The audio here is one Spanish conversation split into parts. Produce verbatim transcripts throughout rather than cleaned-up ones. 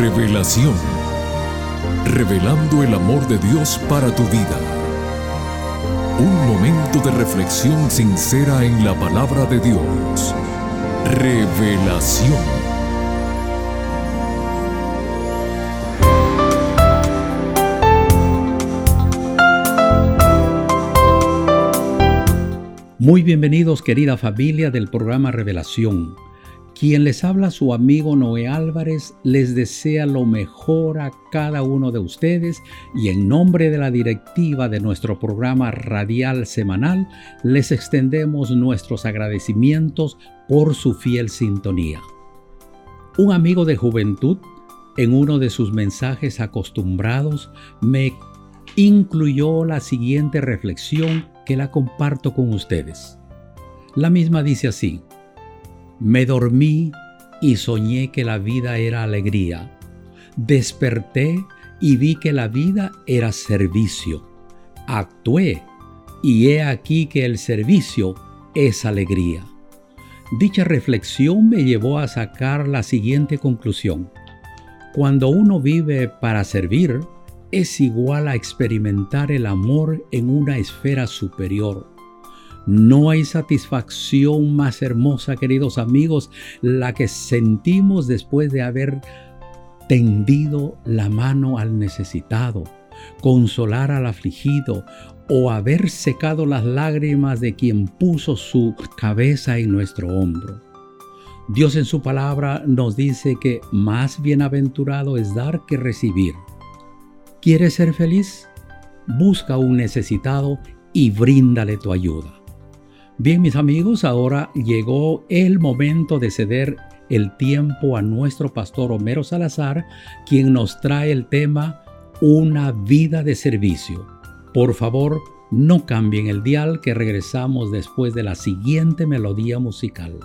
Revelación. Revelando el amor de Dios para tu vida. Un momento de reflexión sincera en la palabra de Dios. Revelación. Muy bienvenidos, querida familia del programa Revelación. Quien les habla, su amigo Noé Álvarez, les desea lo mejor a cada uno de ustedes y en nombre de la directiva de nuestro programa radial semanal, les extendemos nuestros agradecimientos por su fiel sintonía. Un amigo de juventud, en uno de sus mensajes acostumbrados, me incluyó la siguiente reflexión que la comparto con ustedes. La misma dice así: me dormí y soñé que la vida era alegría. Desperté y vi que la vida era servicio. Actué y he aquí que el servicio es alegría. Dicha reflexión me llevó a sacar la siguiente conclusión. Cuando uno vive para servir, es igual a experimentar el amor en una esfera superior. No hay satisfacción más hermosa, queridos amigos, la que sentimos después de haber tendido la mano al necesitado, consolar al afligido o haber secado las lágrimas de quien puso su cabeza en nuestro hombro. Dios en su palabra nos dice que más bienaventurado es dar que recibir. ¿Quieres ser feliz? Busca un necesitado y bríndale tu ayuda. Bien, mis amigos, ahora llegó el momento de ceder el tiempo a nuestro pastor Homero Salazar, quien nos trae el tema Una vida de servicio. Por favor, no cambien el dial, que regresamos después de la siguiente melodía musical.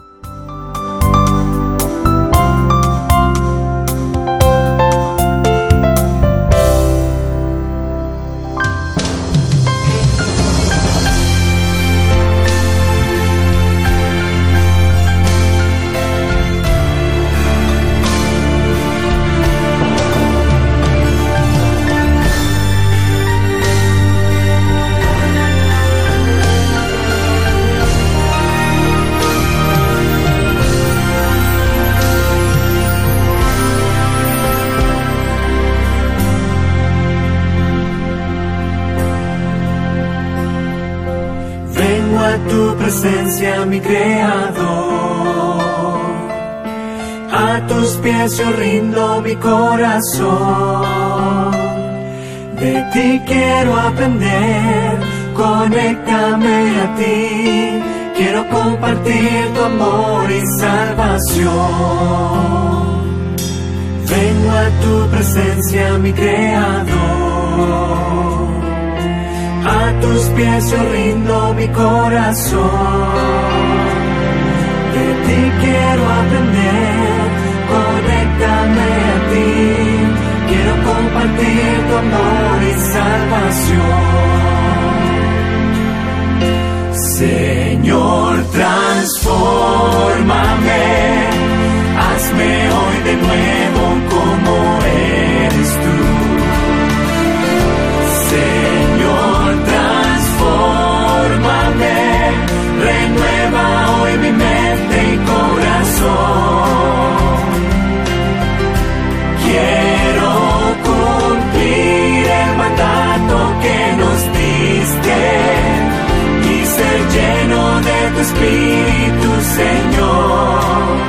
Presencia, mi Creador, a tus pies yo rindo mi corazón. De ti quiero aprender, conéctame a ti. Quiero compartir tu amor y salvación. Vengo a tu presencia, mi Creador. A tus pies yo rindo mi corazón. De ti quiero aprender, conéctame a ti. Quiero compartir tu amor y salvación. Señor, transfórmame, hazme hoy de nuevo como eres tú. Señor, renueva hoy mi mente y corazón. Quiero cumplir el mandato que nos diste y ser lleno de tu Espíritu, Señor.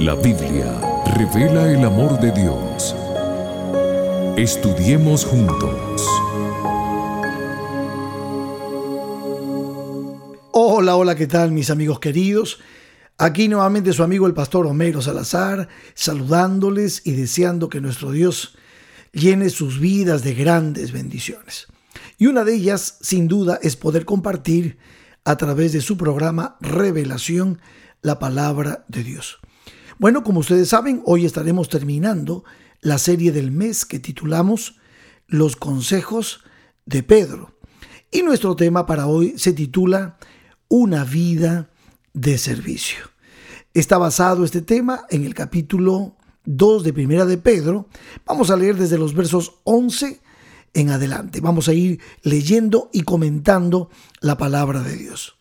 La Biblia revela el amor de Dios. Estudiemos juntos. Hola, hola, ¿qué tal, mis amigos queridos? Aquí nuevamente su amigo el pastor Homero Salazar, saludándoles y deseando que nuestro Dios llene sus vidas de grandes bendiciones. Y una de ellas, sin duda, es poder compartir a través de su programa Revelación, la palabra de Dios. Bueno, como ustedes saben, hoy estaremos terminando la serie del mes que titulamos Los Consejos de Pedro. Y nuestro tema para hoy se titula Una vida de servicio. Está basado este tema en el capítulo dos de Primera de Pedro. Vamos a leer desde los versos once en adelante. Vamos a ir leyendo y comentando la palabra de Dios.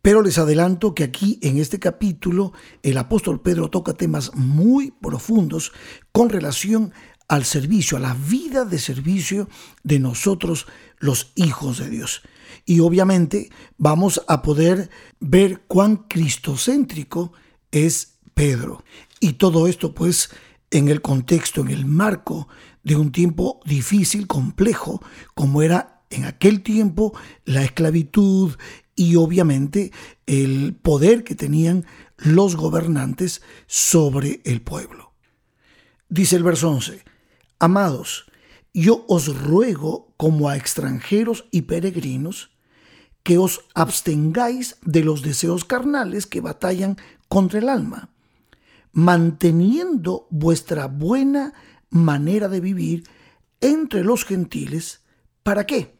Pero les adelanto que aquí en este capítulo el apóstol Pedro toca temas muy profundos con relación al servicio, a la vida de servicio de nosotros los hijos de Dios. Y obviamente vamos a poder ver cuán cristocéntrico es Pedro. Y todo esto pues en el contexto, en el marco de un tiempo difícil, complejo, como era en aquel tiempo la esclavitud y obviamente el poder que tenían los gobernantes sobre el pueblo. Dice el verso once: Amados, yo os ruego como a extranjeros y peregrinos que os abstengáis de los deseos carnales que batallan contra el alma, manteniendo vuestra buena manera de vivir entre los gentiles. ¿Para qué?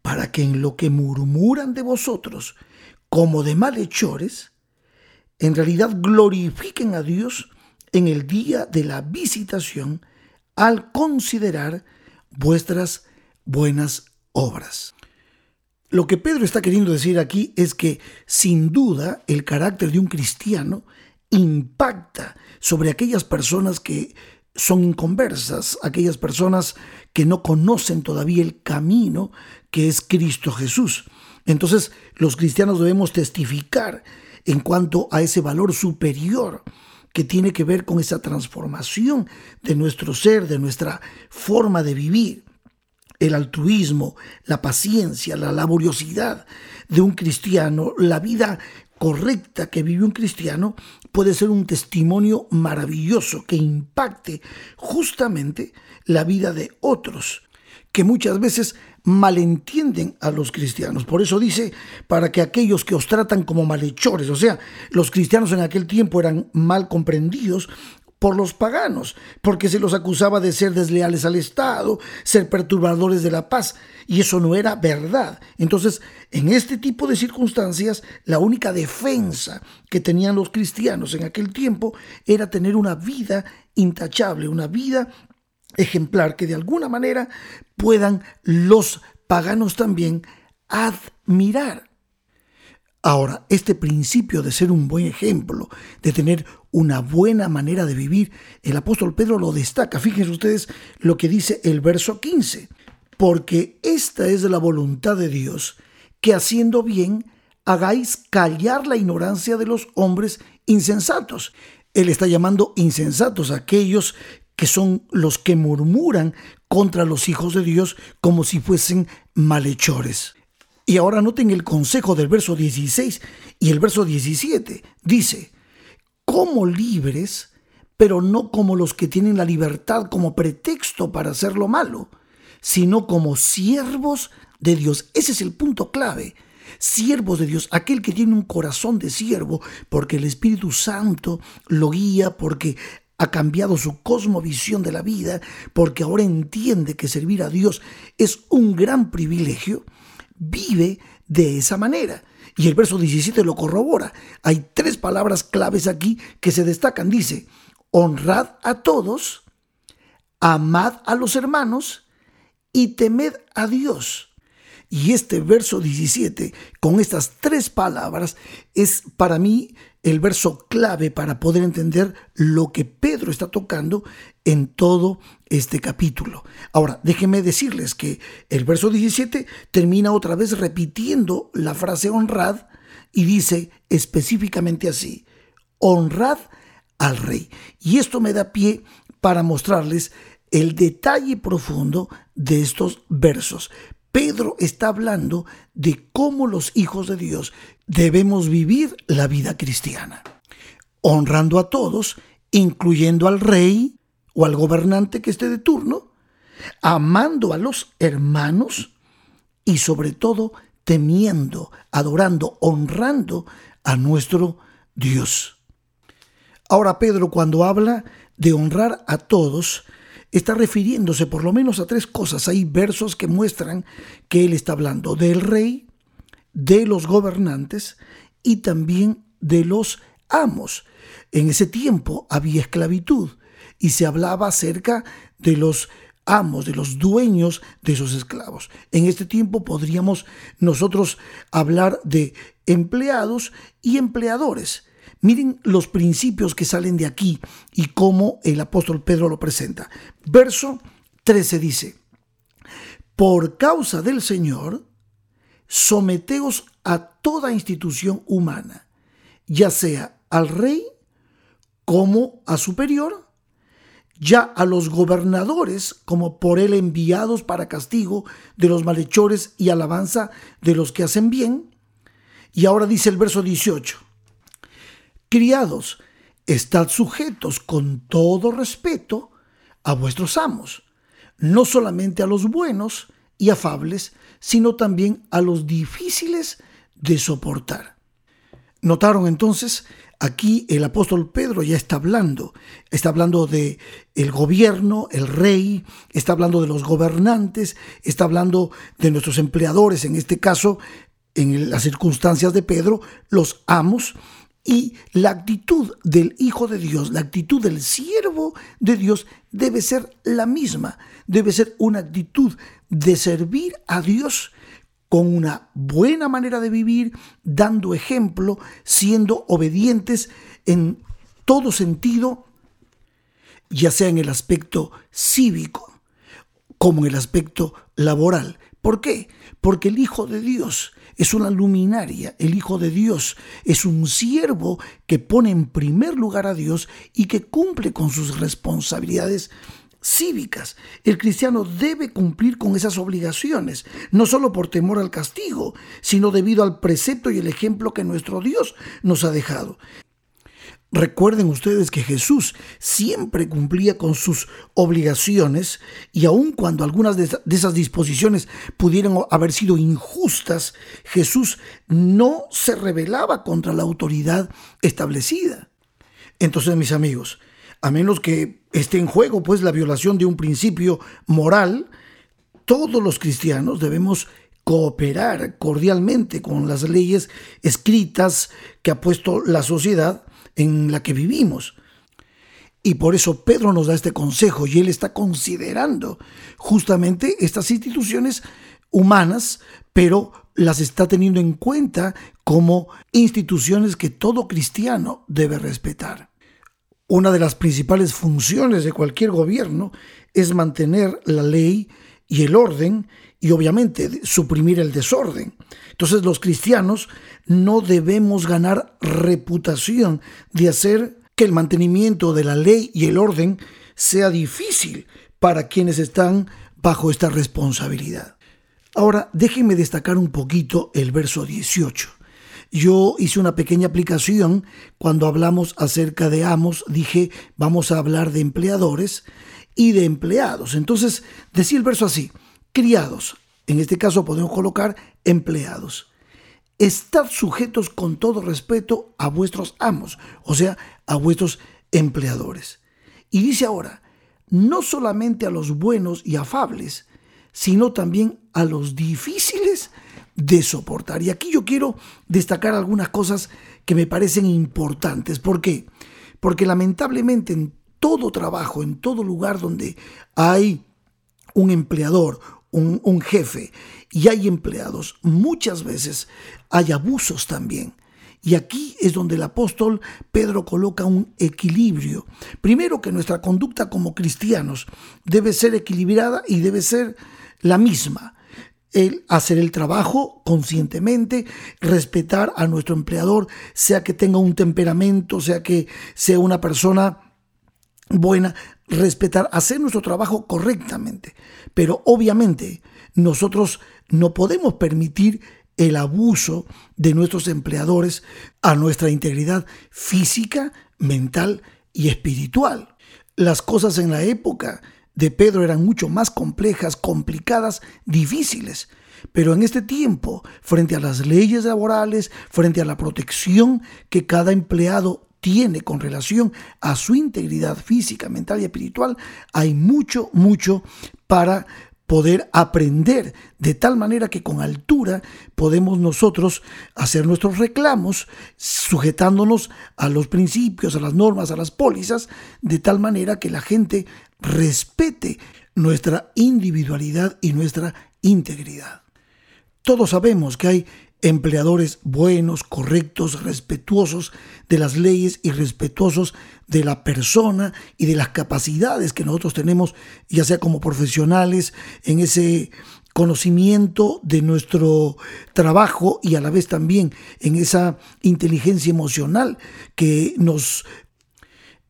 Para que en lo que murmuran de vosotros como de malhechores, en realidad glorifiquen a Dios en el día de la visitación al considerar vuestras buenas obras. Lo que Pedro está queriendo decir aquí es que sin duda el carácter de un cristiano impacta sobre aquellas personas que son inconversas, aquellas personas que no conocen todavía el camino que es Cristo Jesús. Entonces, los cristianos debemos testificar en cuanto a ese valor superior que tiene que ver con esa transformación de nuestro ser, de nuestra forma de vivir. El altruismo, la paciencia, la laboriosidad de un cristiano, la vida correcta que vive un cristiano puede ser un testimonio maravilloso que impacte justamente la vida de otros que muchas veces malentienden a los cristianos. Por eso dice, para que aquellos que os tratan como malhechores, o sea, los cristianos en aquel tiempo eran mal comprendidos por los paganos, porque se los acusaba de ser desleales al Estado, ser perturbadores de la paz, y eso no era verdad. Entonces, en este tipo de circunstancias, la única defensa que tenían los cristianos en aquel tiempo era tener una vida intachable, una vida ejemplar, que de alguna manera puedan los paganos también admirar. Ahora, este principio de ser un buen ejemplo, de tener una buena manera de vivir, el apóstol Pedro lo destaca. Fíjense ustedes lo que dice el verso quince. Porque esta es la voluntad de Dios, que haciendo bien hagáis callar la ignorancia de los hombres insensatos. Él está llamando insensatos a aquellos que son los que murmuran contra los hijos de Dios como si fuesen malhechores. Y ahora noten el consejo del verso dieciséis y el verso diecisiete. Dice, como libres, pero no como los que tienen la libertad como pretexto para hacer lo malo, sino como siervos de Dios. Ese es el punto clave. Siervos de Dios, aquel que tiene un corazón de siervo, porque el Espíritu Santo lo guía, porque ha cambiado su cosmovisión de la vida, porque ahora entiende que servir a Dios es un gran privilegio. Vive de esa manera. Y el verso diecisiete lo corrobora. Hay tres palabras claves aquí que se destacan. Dice, honrad a todos, amad a los hermanos y temed a Dios. Y este verso diecisiete, con estas tres palabras, es para mí el verso clave para poder entender lo que Pedro está tocando en todo este capítulo. Ahora, déjenme decirles que el verso diecisiete termina otra vez repitiendo la frase honrad y dice específicamente así, honrad al rey. Y esto me da pie para mostrarles el detalle profundo de estos versos. Pedro está hablando de cómo los hijos de Dios debemos vivir la vida cristiana, honrando a todos, incluyendo al rey o al gobernante que esté de turno, amando a los hermanos y sobre todo temiendo, adorando, honrando a nuestro Dios. Ahora Pedro, cuando habla de honrar a todos, está refiriéndose por lo menos a tres cosas. Hay versos que muestran que él está hablando del rey, de los gobernantes y también de los amos. En ese tiempo había esclavitud y se hablaba acerca de los amos, de los dueños de esos esclavos. En este tiempo podríamos nosotros hablar de empleados y empleadores. Miren los principios que salen de aquí y cómo el apóstol Pedro lo presenta. Verso trece dice, por causa del Señor, someteos a toda institución humana, ya sea al rey como a superior, ya a los gobernadores como por él enviados para castigo de los malhechores y alabanza de los que hacen bien. Y ahora dice el verso dieciocho. Criados, estad sujetos con todo respeto a vuestros amos, no solamente a los buenos y afables, sino también a los difíciles de soportar. Notaron entonces, aquí el apóstol Pedro ya está hablando, está hablando de el gobierno, el rey, está hablando de los gobernantes, está hablando de nuestros empleadores, en este caso, en las circunstancias de Pedro, los amos. Y la actitud del Hijo de Dios, la actitud del siervo de Dios debe ser la misma. Debe ser una actitud de servir a Dios con una buena manera de vivir, dando ejemplo, siendo obedientes en todo sentido, ya sea en el aspecto cívico como en el aspecto laboral. ¿Por qué? Porque el Hijo de Dios es una luminaria, el Hijo de Dios es un siervo que pone en primer lugar a Dios y que cumple con sus responsabilidades cívicas. El cristiano debe cumplir con esas obligaciones, no solo por temor al castigo, sino debido al precepto y el ejemplo que nuestro Dios nos ha dejado. Recuerden ustedes que Jesús siempre cumplía con sus obligaciones y aun cuando algunas de esas disposiciones pudieran haber sido injustas, Jesús no se rebelaba contra la autoridad establecida. Entonces, mis amigos, a menos que esté en juego pues la violación de un principio moral, todos los cristianos debemos cooperar cordialmente con las leyes escritas que ha puesto la sociedad en la que vivimos. Y por eso Pedro nos da este consejo, y él está considerando justamente estas instituciones humanas, pero las está teniendo en cuenta como instituciones que todo cristiano debe respetar. Una de las principales funciones de cualquier gobierno es mantener la ley y el orden y obviamente suprimir el desorden. Entonces los cristianos no debemos ganar reputación de hacer que el mantenimiento de la ley y el orden sea difícil para quienes están bajo esta responsabilidad. Ahora déjenme destacar un poquito el verso dieciocho. Yo hice una pequeña aplicación cuando hablamos acerca de amos, dije vamos a hablar de empleadores y de empleados. Entonces decía el verso así: criados, en este caso podemos colocar empleados, estad sujetos con todo respeto a vuestros amos, o sea, a vuestros empleadores. Y dice ahora, no solamente a los buenos y afables, sino también a los difíciles de soportar. Y aquí yo quiero destacar algunas cosas que me parecen importantes. ¿Por qué? Porque lamentablemente en todo trabajo, en todo lugar donde hay un empleador, un, un jefe y hay empleados, muchas veces hay abusos también. Y aquí es donde el apóstol Pedro coloca un equilibrio. Primero, que nuestra conducta como cristianos debe ser equilibrada y debe ser la misma. El hacer el trabajo conscientemente, respetar a nuestro empleador, sea que tenga un temperamento, sea que sea una persona buena, respetar, hacer nuestro trabajo correctamente. Pero obviamente nosotros no podemos permitir el abuso de nuestros empleadores a nuestra integridad física, mental y espiritual. Las cosas en la época de Pedro eran mucho más complejas, complicadas, difíciles. Pero en este tiempo, frente a las leyes laborales, frente a la protección que cada empleado tiene con relación a su integridad física, mental y espiritual, hay mucho, mucho para poder aprender, de tal manera que con altura podemos nosotros hacer nuestros reclamos, sujetándonos a los principios, a las normas, a las pólizas, de tal manera que la gente respete nuestra individualidad y nuestra integridad. Todos sabemos que hay empleadores buenos, correctos, respetuosos de las leyes y respetuosos de la persona y de las capacidades que nosotros tenemos, ya sea como profesionales en ese conocimiento de nuestro trabajo y a la vez también en esa inteligencia emocional que nos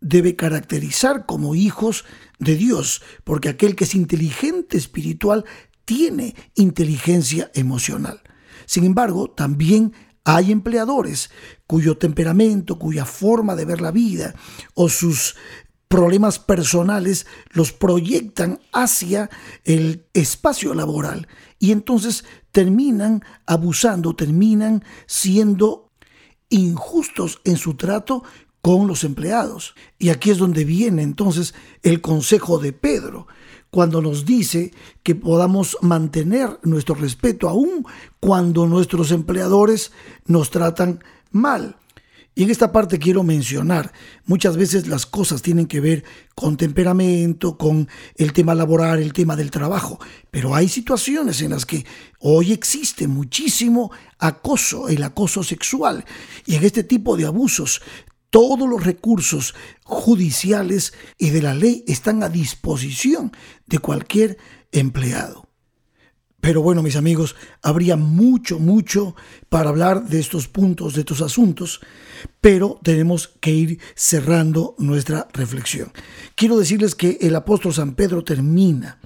debe caracterizar como hijos de Dios, porque aquel que es inteligente espiritual tiene inteligencia emocional. Sin embargo, también hay empleadores cuyo temperamento, cuya forma de ver la vida o sus problemas personales los proyectan hacia el espacio laboral y entonces terminan abusando, terminan siendo injustos en su trato con los empleados. Y aquí es donde viene entonces el consejo de Pedro, cuando nos dice que podamos mantener nuestro respeto aún cuando nuestros empleadores nos tratan mal. Y en esta parte quiero mencionar, muchas veces las cosas tienen que ver con temperamento, con el tema laboral, el tema del trabajo, pero hay situaciones en las que hoy existe muchísimo acoso, el acoso sexual, y en este tipo de abusos todos los recursos judiciales y de la ley están a disposición de cualquier empleado. Pero bueno, mis amigos, habría mucho, mucho para hablar de estos puntos, de estos asuntos, pero tenemos que ir cerrando nuestra reflexión. Quiero decirles que el apóstol San Pedro termina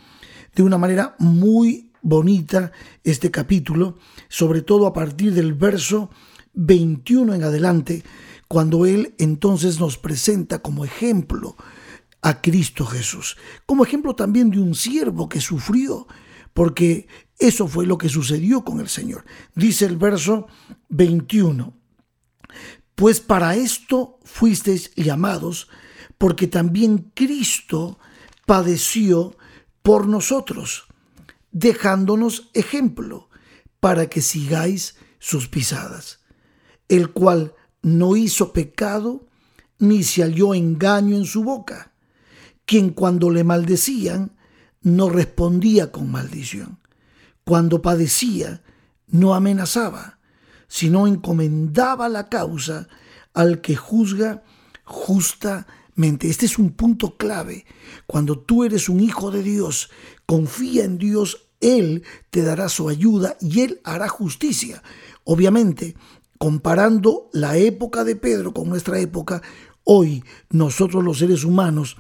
de una manera muy bonita este capítulo, sobre todo a partir del verso veintiuno en adelante, cuando él entonces nos presenta como ejemplo a Cristo Jesús, como ejemplo también de un siervo que sufrió, porque eso fue lo que sucedió con el Señor. Dice el verso veintiuno, pues para esto fuisteis llamados, porque también Cristo padeció por nosotros, dejándonos ejemplo para que sigáis sus pisadas, el cual no hizo pecado, ni se halló engaño en su boca, quien cuando le maldecían, no respondía con maldición. Cuando padecía, no amenazaba, sino encomendaba la causa al que juzga justamente. Este es un punto clave. Cuando tú eres un hijo de Dios, confía en Dios, Él te dará su ayuda y Él hará justicia. Obviamente, comparando la época de Pedro con nuestra época, hoy nosotros los seres humanos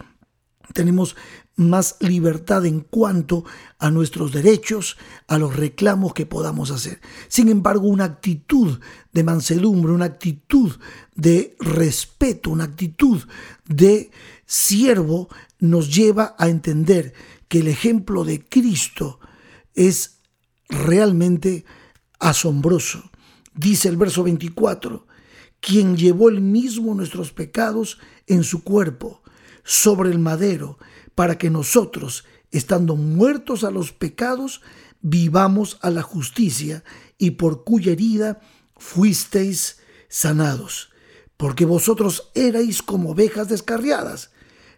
tenemos más libertad en cuanto a nuestros derechos, a los reclamos que podamos hacer. Sin embargo, una actitud de mansedumbre, una actitud de respeto, una actitud de siervo nos lleva a entender que el ejemplo de Cristo es realmente asombroso. Dice el verso veinticuatro, quien llevó él mismo nuestros pecados en su cuerpo, sobre el madero, para que nosotros, estando muertos a los pecados, vivamos a la justicia, y por cuya herida fuisteis sanados. Porque vosotros erais como ovejas descarriadas,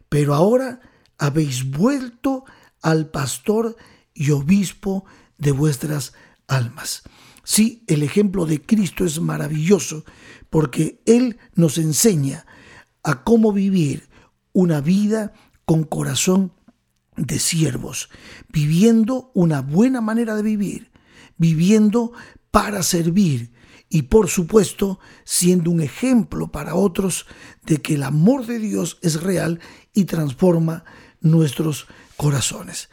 pero ahora habéis vuelto al pastor y obispo de vuestras almas. Sí, el ejemplo de Cristo es maravilloso, porque Él nos enseña a cómo vivir una vida con corazón de siervos, viviendo una buena manera de vivir, viviendo para servir y, por supuesto, siendo un ejemplo para otros de que el amor de Dios es real y transforma nuestros corazones.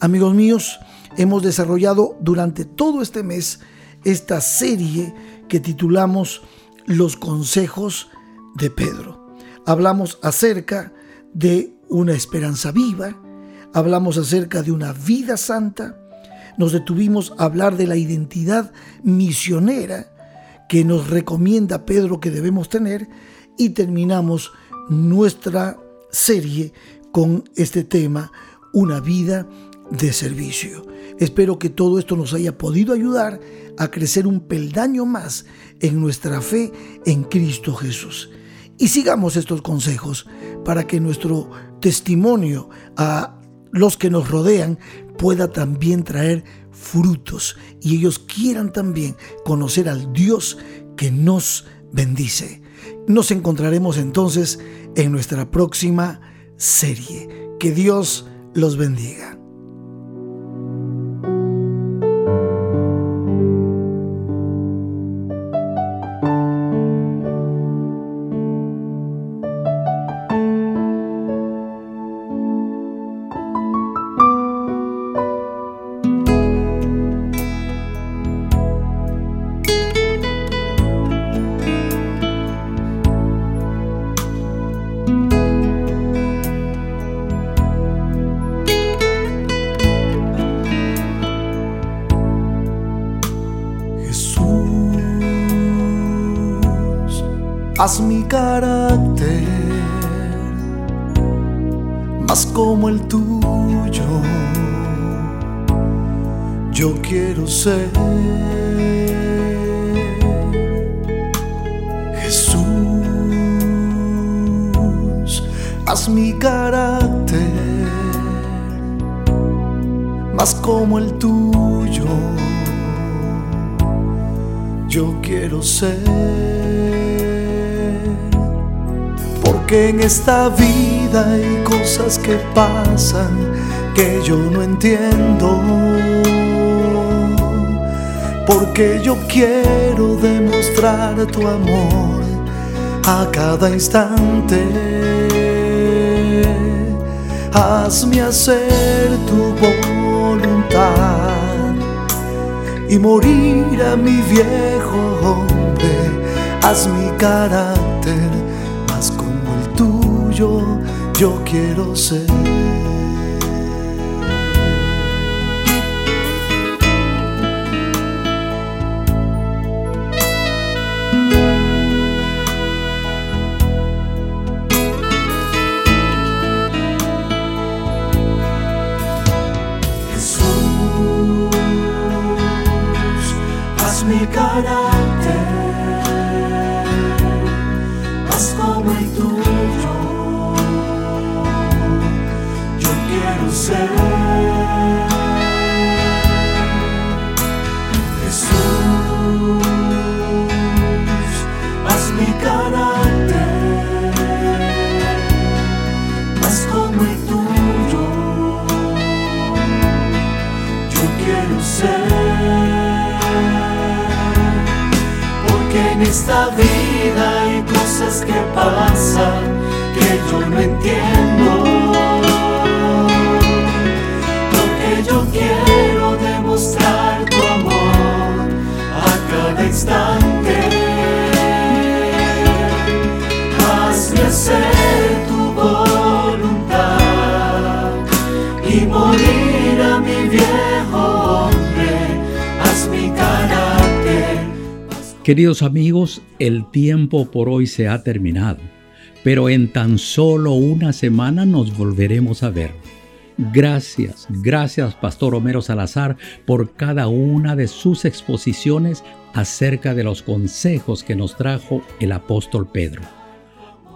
Amigos míos, hemos desarrollado durante todo este mes esta serie que titulamos Los Consejos de Pedro. Hablamos acerca de una esperanza viva, hablamos acerca de una vida santa, nos detuvimos a hablar de la identidad misionera que nos recomienda Pedro que debemos tener y terminamos nuestra serie con este tema, una vida de servicio. Espero que todo esto nos haya podido ayudar a crecer un peldaño más en nuestra fe en Cristo Jesús. Y sigamos estos consejos para que nuestro testimonio a los que nos rodean pueda también traer frutos y ellos quieran también conocer al Dios que nos bendice. Nos encontraremos entonces en nuestra próxima serie. Que Dios los bendiga. Haz mi carácter más como el tuyo. Yo quiero ser Jesús. Haz mi carácter más como el tuyo. Yo quiero ser. Porque en esta vida hay cosas que pasan que yo no entiendo. Porque yo quiero demostrar tu amor a cada instante. Hazme hacer tu voluntad y morir a mi viejo hombre. Haz mi carácter más como el tuyo. yo quiero ser. Jesús, haz mi carácter más como el tuyo. Yo quiero ser. Jesús, haz mi carácter más como el tuyo. Yo quiero ser. Porque en esta vida hay cosas que pasan que yo no entiendo. Lo que yo quiero demostrar tu amor a cada instante. Hazme hacer tu voluntad y morir a mi viejo hombre. Haz mi carácter. Queridos amigos, el tiempo por hoy se ha terminado, pero en tan solo una semana nos volveremos a ver. Gracias, gracias Pastor Homero Salazar por cada una de sus exposiciones acerca de los consejos que nos trajo el apóstol Pedro.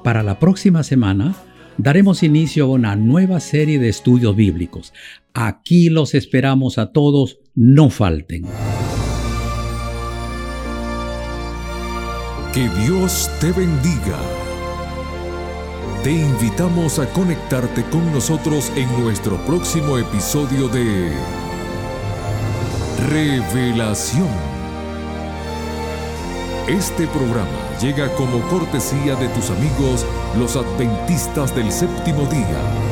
Para la próxima semana daremos inicio a una nueva serie de estudios bíblicos. Aquí los esperamos a todos, no falten. Que Dios te bendiga. Te invitamos a conectarte con nosotros en nuestro próximo episodio de Revelación. Este programa llega como cortesía de tus amigos, los Adventistas del Séptimo Día.